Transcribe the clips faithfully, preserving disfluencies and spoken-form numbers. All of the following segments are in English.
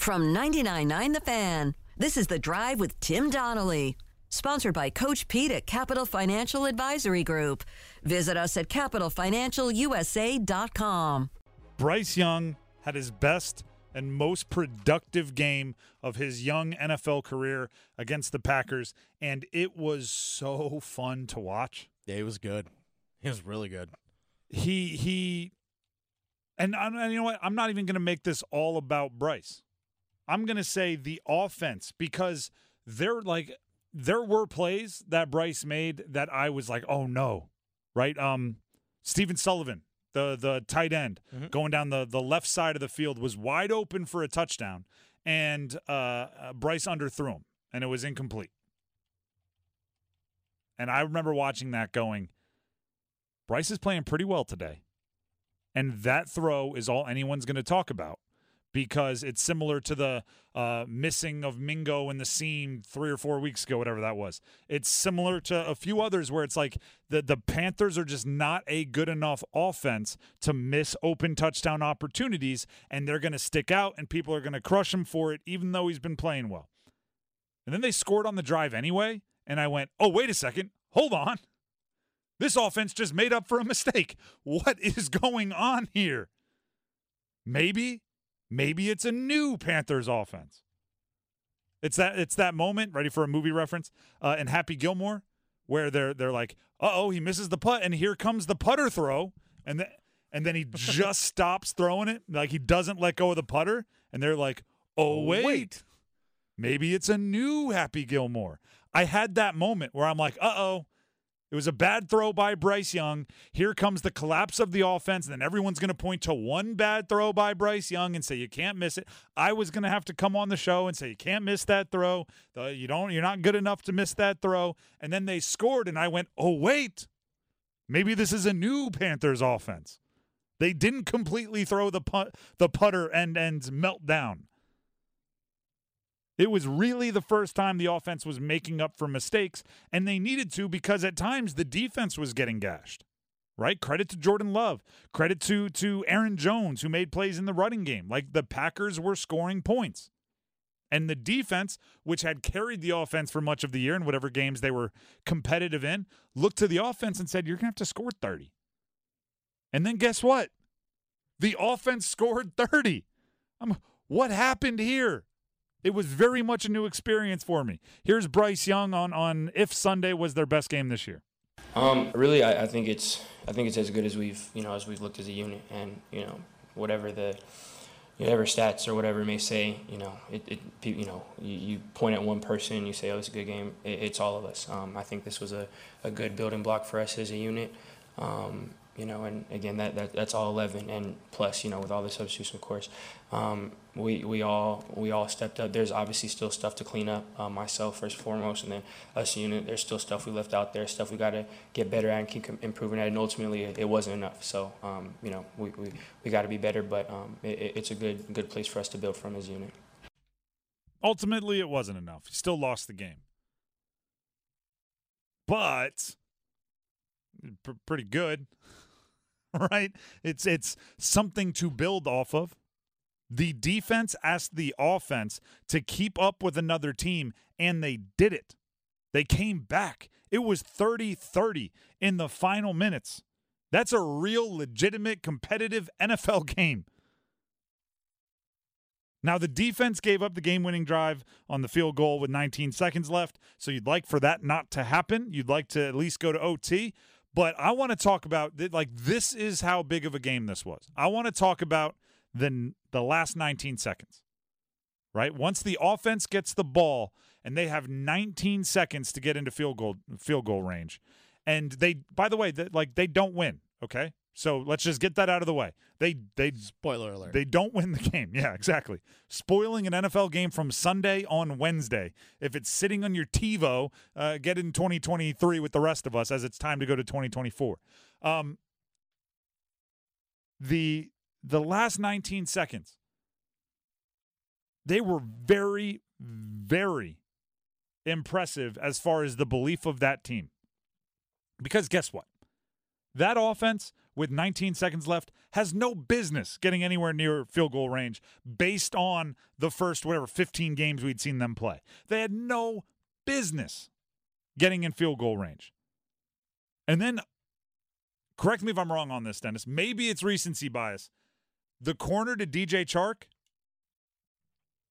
from ninety-nine point nine The Fan. This is The Drive with Tim Donnelly, sponsored by Coach Pete at Capital Financial Advisory Group. Visit us at capital financial U S A dot com. Bryce Young had his best and most productive game of his young N F L career against the Packers, and it was so fun to watch. Yeah, he was good. He was really good. He he, and, and you know what? I'm not even going to make this all about Bryce. I'm going to say the offense, because there like there were plays that Bryce made that I was like, oh no, right? Um, Steven Sullivan, the the tight end, mm-hmm. going down the the left side of the field, was wide open for a touchdown, and uh, Bryce underthrew him, and it was incomplete. And I remember watching that going, Bryce is playing pretty well today. And that throw is all anyone's going to talk about, because it's similar to the uh, missing of Mingo in the seam three or four weeks ago, whatever that was. It's similar to a few others where it's like the, the Panthers are just not a good enough offense to miss open touchdown opportunities, and they're going to stick out, and people are going to crush him for it, even though he's been playing well. And then they scored on the drive anyway, and I went, oh, wait a second, hold on. This offense just made up for a mistake. What is going on here? Maybe... Maybe it's a new Panthers offense. It's that it's that moment, ready for a movie reference, uh, in Happy Gilmore, where they're they're like, uh-oh, he misses the putt, and here comes the putter throw, and, th- and then he just stops throwing it, like he doesn't let go of the putter, and they're like, oh, wait, wait, maybe it's a new Happy Gilmore. I had that moment where I'm like, uh-oh, it was a bad throw by Bryce Young. Here comes the collapse of the offense, and then everyone's going to point to one bad throw by Bryce Young and say you can't miss it. I was going to have to come on the show and say you can't miss that throw. You don't. You're not good enough to miss that throw. And then they scored, and I went, oh wait, maybe this is a new Panthers offense. They didn't completely throw the put, the putter and and meltdown. It was really the first time the offense was making up for mistakes, and they needed to, because at times the defense was getting gashed, right? Credit to Jordan Love. Credit to, to Aaron Jones, who made plays in the running game. Like, the Packers were scoring points. And the defense, which had carried the offense for much of the year in whatever games they were competitive in, looked to the offense and said, you're going to have to score thirty. And then guess what? The offense scored thirty. I'm, what happened here? It was very much a new experience for me. Here's Bryce Young on, on if Sunday was their best game this year. Um, really, I, I think it's I think it's as good as we've you know as we've looked as a unit, and you know whatever the whatever stats or whatever may say, you know it, it you know you, you point at one person and you say, oh, it's a good game. It, it's all of us. Um, I think this was a, a good building block for us as a unit. Um, You know, and again, that, that that's all eleven, and plus, you know, with all the substitution, of course, um, we we all we all stepped up. There's obviously still stuff to clean up. Uh, myself first and foremost, and then us unit. There's still stuff we left out there, stuff we got to get better at and keep improving at. And ultimately, it, it wasn't enough. So, um, you know, we we, we got to be better, but um, it, it's a good good place for us to build from as a unit. Ultimately, it wasn't enough. He still lost the game, but p- pretty good. Right? It's it's something to build off of. The defense asked the offense to keep up with another team, and they did it. They came back. It was thirty thirty in the final minutes. That's a real, legitimate, competitive N F L game. Now, the defense gave up the game-winning drive on the field goal with nineteen seconds left, so you'd like for that not to happen. You'd like to at least go to O T. But I want to talk about, like, this is how big of a game this was. I want to talk about the, the last nineteen seconds, right? Once the offense gets the ball and they have nineteen seconds to get into field goal field goal range, and they, by the way, they, like, they don't win, okay? So let's just get that out of the way. They they Spoiler alert. They don't win the game. Yeah, exactly. Spoiling an N F L game from Sunday on Wednesday. If it's sitting on your TiVo, uh, get in twenty twenty-three with the rest of us as it's time to go to twenty twenty-four. Um, the the last nineteen seconds, they were very, very impressive as far as the belief of that team. Because guess what? That offense with nineteen seconds left has no business getting anywhere near field goal range based on the first, whatever, fifteen games we'd seen them play. They had no business getting in field goal range. And then, correct me if I'm wrong on this, Dennis, maybe it's recency bias. The corner to D J Chark,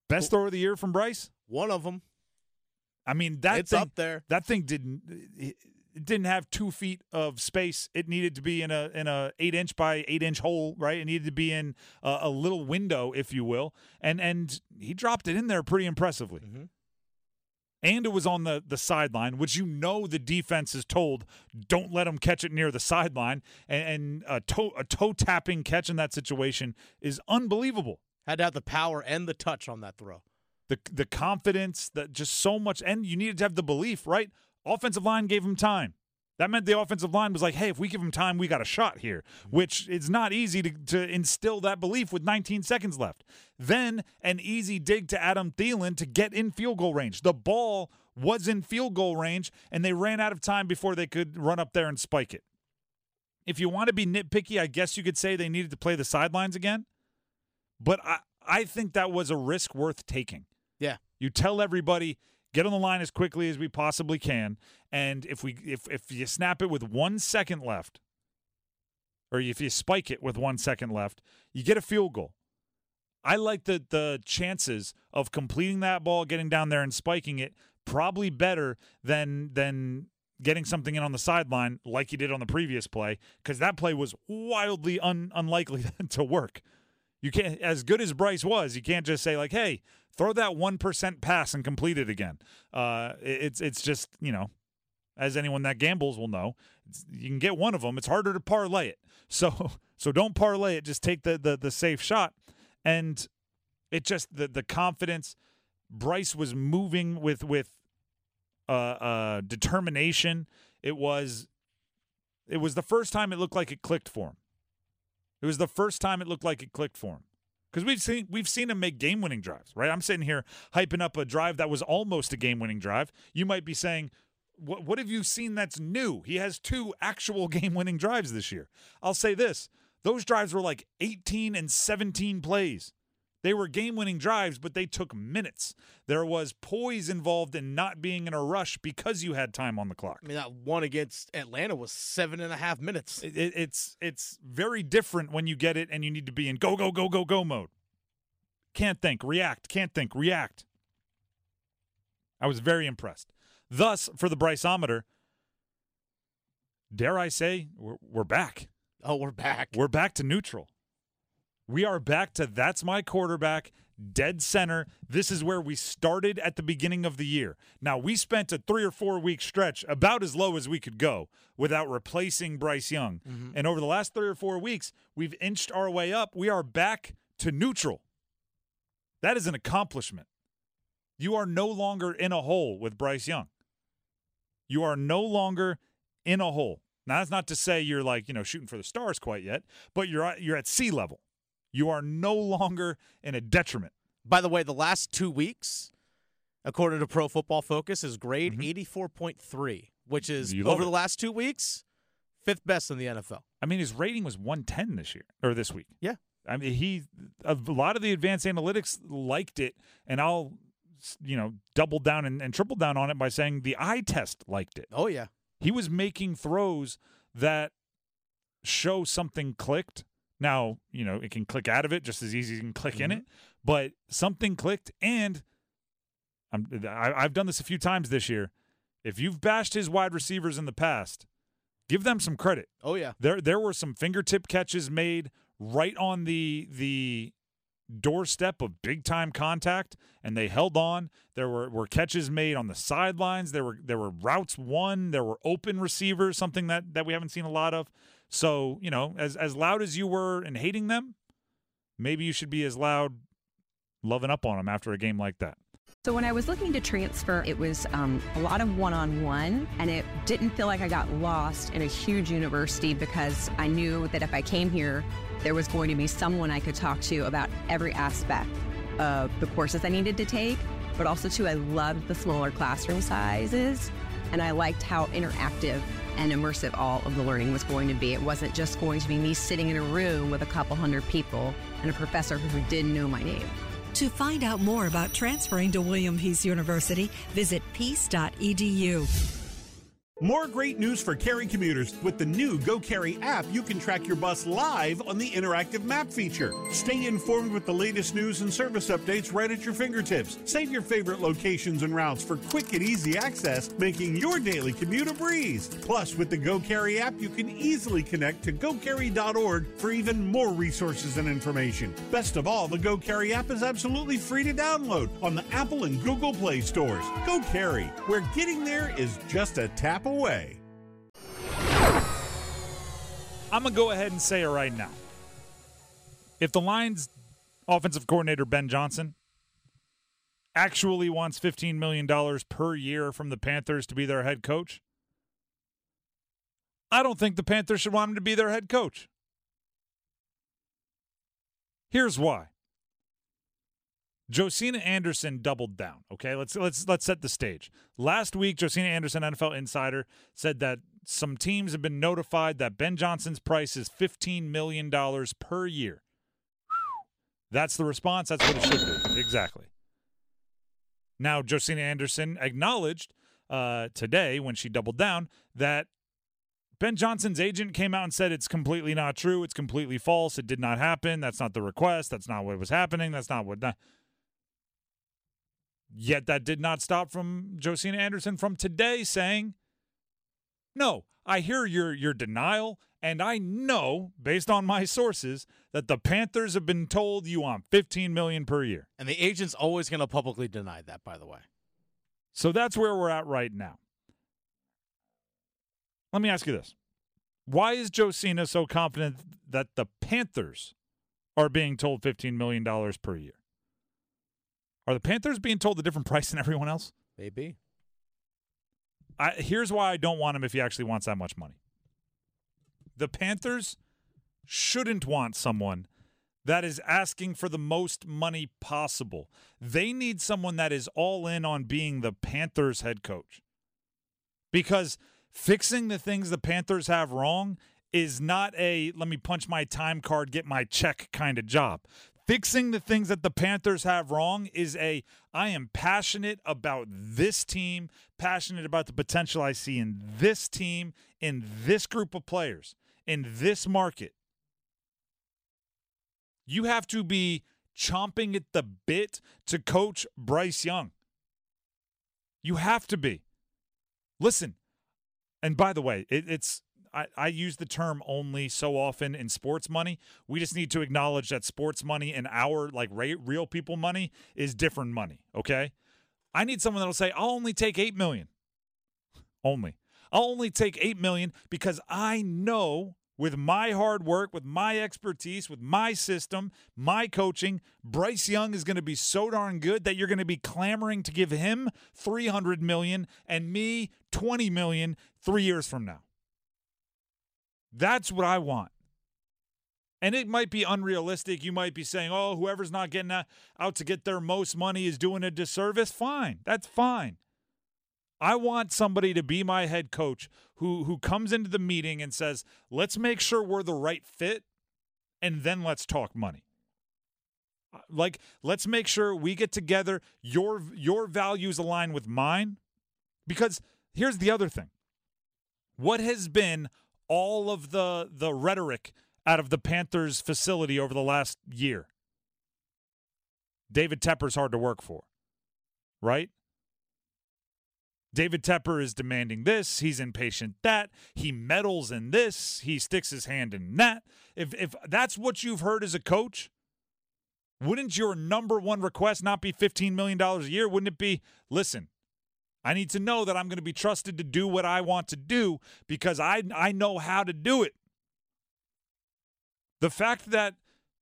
best throw of the year from Bryce? One of them. I mean, that it's thing, up there. That thing didn't it didn't have two feet of space. It needed to be in a in a eight inch by eight inch hole, right? It needed to be in a, a little window, if you will, and and he dropped it in there pretty impressively. Mm-hmm. And it was on the the sideline, which you know the defense is told don't let them catch it near the sideline, and, and a toe a toe tapping catch in that situation is unbelievable. Had to have the power and the touch on that throw. The the confidence, that just so much, and you needed to have the belief, right? Offensive line gave him time. That meant the offensive line was like, hey, if we give him time, we got a shot here, which it's not easy to, to instill that belief with nineteen seconds left. Then an easy dig to Adam Thielen to get in field goal range. The ball was in field goal range, and they ran out of time before they could run up there and spike it. If you want to be nitpicky, I guess you could say they needed to play the sidelines again, but I, I think that was a risk worth taking. Yeah. You tell everybody, get on the line as quickly as we possibly can, and if we if if you snap it with one second left, or if you spike it with one second left, you get a field goal. I like the the chances of completing that ball, getting down there and spiking it, probably better than than getting something in on the sideline like you did on the previous play, because that play was wildly un, unlikely to work. You can't, as good as Bryce was, you can't just say like, hey, throw that one percent pass and complete it again. Uh, it's it's just, you know, as anyone that gambles will know, it's, you can get one of them. It's harder to parlay it. So so don't parlay it. Just take the the, the safe shot. And it just, the, the confidence, Bryce was moving with, with uh, uh, determination. It was It was the first time it looked like it clicked for him. It was the first time it looked like it clicked for him. Because we've seen we've seen him make game-winning drives, right? I'm sitting here hyping up a drive that was almost a game-winning drive. You might be saying, what what have you seen that's new? He has two actual game-winning drives this year. I'll say this. Those drives were like eighteen and seventeen plays. They were game-winning drives, but they took minutes. There was poise involved in not being in a rush because you had time on the clock. I mean, that one against Atlanta was seven and a half minutes. It, it, it's it's very different when you get it and you need to be in go, go, go, go, go mode. Can't think, react, can't think, react. I was very impressed. Thus, for the Bryceometer, dare I say, we're, we're back. Oh, we're back. We're back to neutral. We are back to that's my quarterback, dead center. This is where we started at the beginning of the year. Now, we spent a three or four week stretch about as low as we could go without replacing Bryce Young. Mm-hmm. And over the last three or four weeks, we've inched our way up. We are back to neutral. That is an accomplishment. You are no longer in a hole with Bryce Young. You are no longer in a hole. Now, that's not to say you're like, you know, shooting for the stars quite yet, but you're you're at sea level. You are no longer in a detriment. By the way, the last two weeks, according to Pro Football Focus, is grade mm-hmm. eighty-four point three, which is, over it. the last two weeks, fifth best in the N F L. I mean, his rating was one ten this year, or this week. Yeah. I mean, he a lot of the advanced analytics liked it, and I'll, you know, double down and, and triple down on it by saying the eye test liked it. Oh, yeah. He was making throws that show something clicked. Now, you know, it can click out of it just as easy as you can click mm-hmm. in it, but something clicked, and I'm, I, I've done this a few times this year. If you've bashed his wide receivers in the past, give them some credit. Oh, yeah. There there were some fingertip catches made right on the the doorstep of big-time contact, and they held on. There were, were catches made on the sidelines. There were there were routes won. There were open receivers, something that, that we haven't seen a lot of. So, you know, as as loud as you were in hating them, maybe you should be as loud loving up on them after a game like that. So when I was looking to transfer, it was um, a lot of one-on-one, and it didn't feel like I got lost in a huge university because I knew that if I came here, there was going to be someone I could talk to about every aspect of the courses I needed to take, but also, too, I loved the smaller classroom sizes. and I liked how interactive and immersive all of the learning was going to be. It wasn't just going to be me sitting in a room with a couple hundred people and a professor who didn't know my name. To find out more about transferring to William Peace University, visit peace dot e d u. More great news for Cary commuters. With the new GoCary app, you can track your bus live on the interactive map feature. Stay informed with the latest news and service updates right at your fingertips. Save your favorite locations and routes for quick and easy access, making your daily commute a breeze. Plus, with the GoCary app, you can easily connect to go cary dot org for even more resources and information. Best of all, the GoCary app is absolutely free to download on the Apple and Google Play stores. GoCary, where getting there is just a tap away. I'm going to go ahead and say it right now. If the Lions offensive coordinator Ben Johnson actually wants fifteen million dollars per year from the Panthers to be their head coach, I don't think the Panthers should want him to be their head coach. Here's why. Josina Anderson doubled down. Okay, let's let's let's set the stage. Last week, Josina Anderson, N F L Insider, said that some teams have been notified that Ben Johnson's price is fifteen million dollars per year. That's the response. That's what it should be. Exactly. Now, Josina Anderson acknowledged uh, today when she doubled down that Ben Johnson's agent came out and said it's completely not true. It's completely false. It did not happen. That's not the request. That's not what was happening. That's not what... Not- Yet that did not stop from Josina Anderson from today saying, no, I hear your your denial, and I know, based on my sources, that the Panthers have been told you want fifteen million dollars per year. And the agent's always going to publicly deny that, by the way. So that's where we're at right now. Let me ask you this. Why is Josina so confident that the Panthers are being told fifteen million dollars per year? Are the Panthers being told a different price than everyone else? Maybe. I, here's why I don't want him if he actually wants that much money. The Panthers shouldn't want someone that is asking for the most money possible. They need someone that is all in on being the Panthers head coach. Because fixing the things the Panthers have wrong is not a let me punch my time card, get my check kind of job. Fixing the things that the Panthers have wrong is a, I am passionate about this team, passionate about the potential I see in this team, in this group of players, in this market. You have to be chomping at the bit to coach Bryce Young. You have to be. Listen, and by the way, it, it's... I, I use the term only so often in sports money. We just need to acknowledge that sports money and our like re- real people money is different money, okay? I need someone that'll say, I'll only take eight million dollars. Only. I'll only take eight million dollars because I know with my hard work, with my expertise, with my system, my coaching, Bryce Young is going to be so darn good that you're going to be clamoring to give him three hundred million dollars and me twenty million dollars three years from now. That's what I want. And it might be unrealistic. You might be saying, oh, whoever's not getting out to get their most money is doing a disservice. Fine. That's fine. I want somebody to be my head coach who, who comes into the meeting and says, let's make sure we're the right fit, and then let's talk money. Like, let's make sure we get together, your, your values align with mine. Because here's the other thing. What has been all of the the rhetoric out of the Panthers facility over the last year? David Tepper's hard to work for, right? David Tepper is demanding this. He's impatient that. He meddles in this. He sticks his hand in that. If if that's what you've heard as a coach, wouldn't your number one request not be fifteen million dollars a year? Wouldn't it be, listen, I need to know that I'm going to be trusted to do what I want to do because I I know how to do it. The fact that,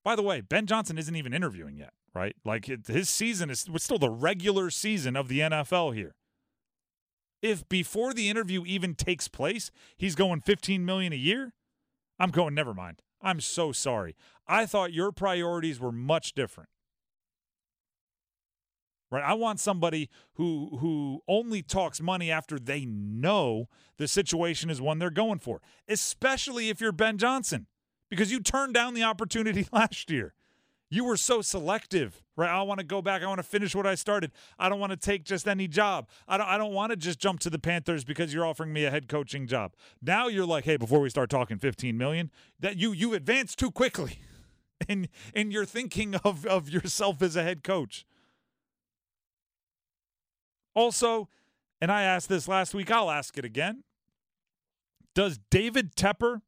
by the way, Ben Johnson isn't even interviewing yet, right? Like it, his season is it's still the regular season of the N F L here. If before the interview even takes place, he's going fifteen million dollars a year, I'm going, never mind. I'm so sorry. I thought your priorities were much different. right? I want somebody who who only talks money after they know the situation is one they're going for, especially if you're Ben Johnson, because you turned down the opportunity last year. You were so selective, right? I want to go back. I want to finish what I started. I don't want to take just any job. I don't, I don't want to just jump to the Panthers because you're offering me a head coaching job. Now you're like, hey, before we start talking fifteen million dollars, that you you advance too quickly in, in your thinking of, of yourself as a head coach. Also, and I asked this last week, I'll ask it again. Does David Tepper,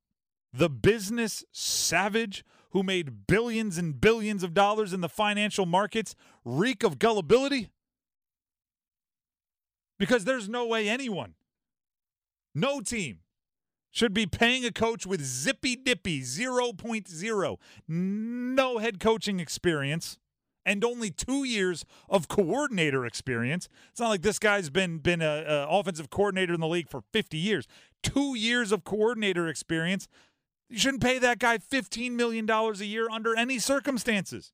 the business savage who made billions and billions of dollars in the financial markets, reek of gullibility? Because there's no way anyone, no team, should be paying a coach with zippy-dippy zero point zero, no head coaching experience, and only two years of coordinator experience. It's not like this guy's been been an offensive coordinator in the league for fifty years. Two years of coordinator experience. You shouldn't pay that guy fifteen million dollars a year under any circumstances,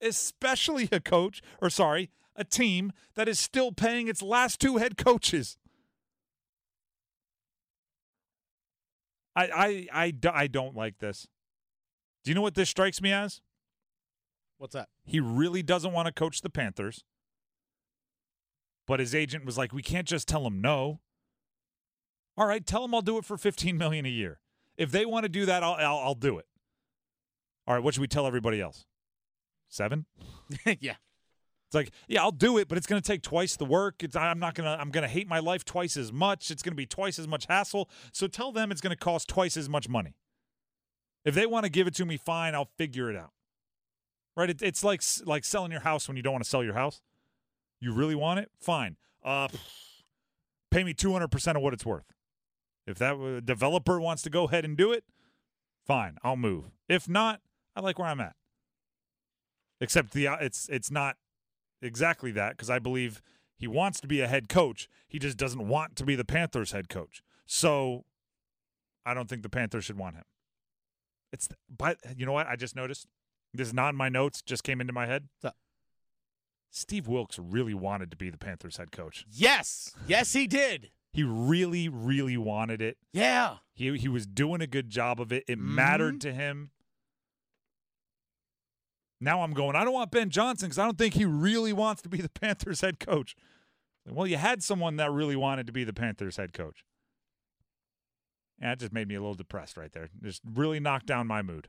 especially a coach, or sorry, a team that is still paying its last two head coaches. I I, I, I don't like this. Do you know what this strikes me as? What's that? He really doesn't want to coach the Panthers, but his agent was like, we can't just tell him no. All right, tell him I'll do it for fifteen million dollars a year. If they want to do that, I'll, I'll I'll do it. All right, what should we tell everybody else? Seven? Yeah. It's like, yeah, I'll do it, but it's going to take twice the work. It's I'm not going to I'm going to hate my life twice as much. It's going to be twice as much hassle. So tell them it's going to cost twice as much money. If they want to give it to me, fine, I'll figure it out. Right? It, it's like like selling your house when you don't want to sell your house. You really want it? Fine. Uh, pay me two hundred percent of what it's worth. If that developer wants to go ahead and do it, fine, I'll move. If not, I like where I'm at. Except the it's it's not exactly that, because I believe he wants to be a head coach. He just doesn't want to be the Panthers' head coach. So I don't think the Panthers should want him. It's but you know what? I just noticed. This is not in my notes. Just came into my head. What's up? Steve Wilks really wanted to be the Panthers' head coach. Yes. Yes, he did. He really, really wanted it. Yeah. He he was doing a good job of it. It mm-hmm. mattered to him. Now I'm going, I don't want Ben Johnson because I don't think he really wants to be the Panthers head coach. Well, you had someone that really wanted to be the Panthers head coach. And that just made me a little depressed right there. Just really knocked down my mood.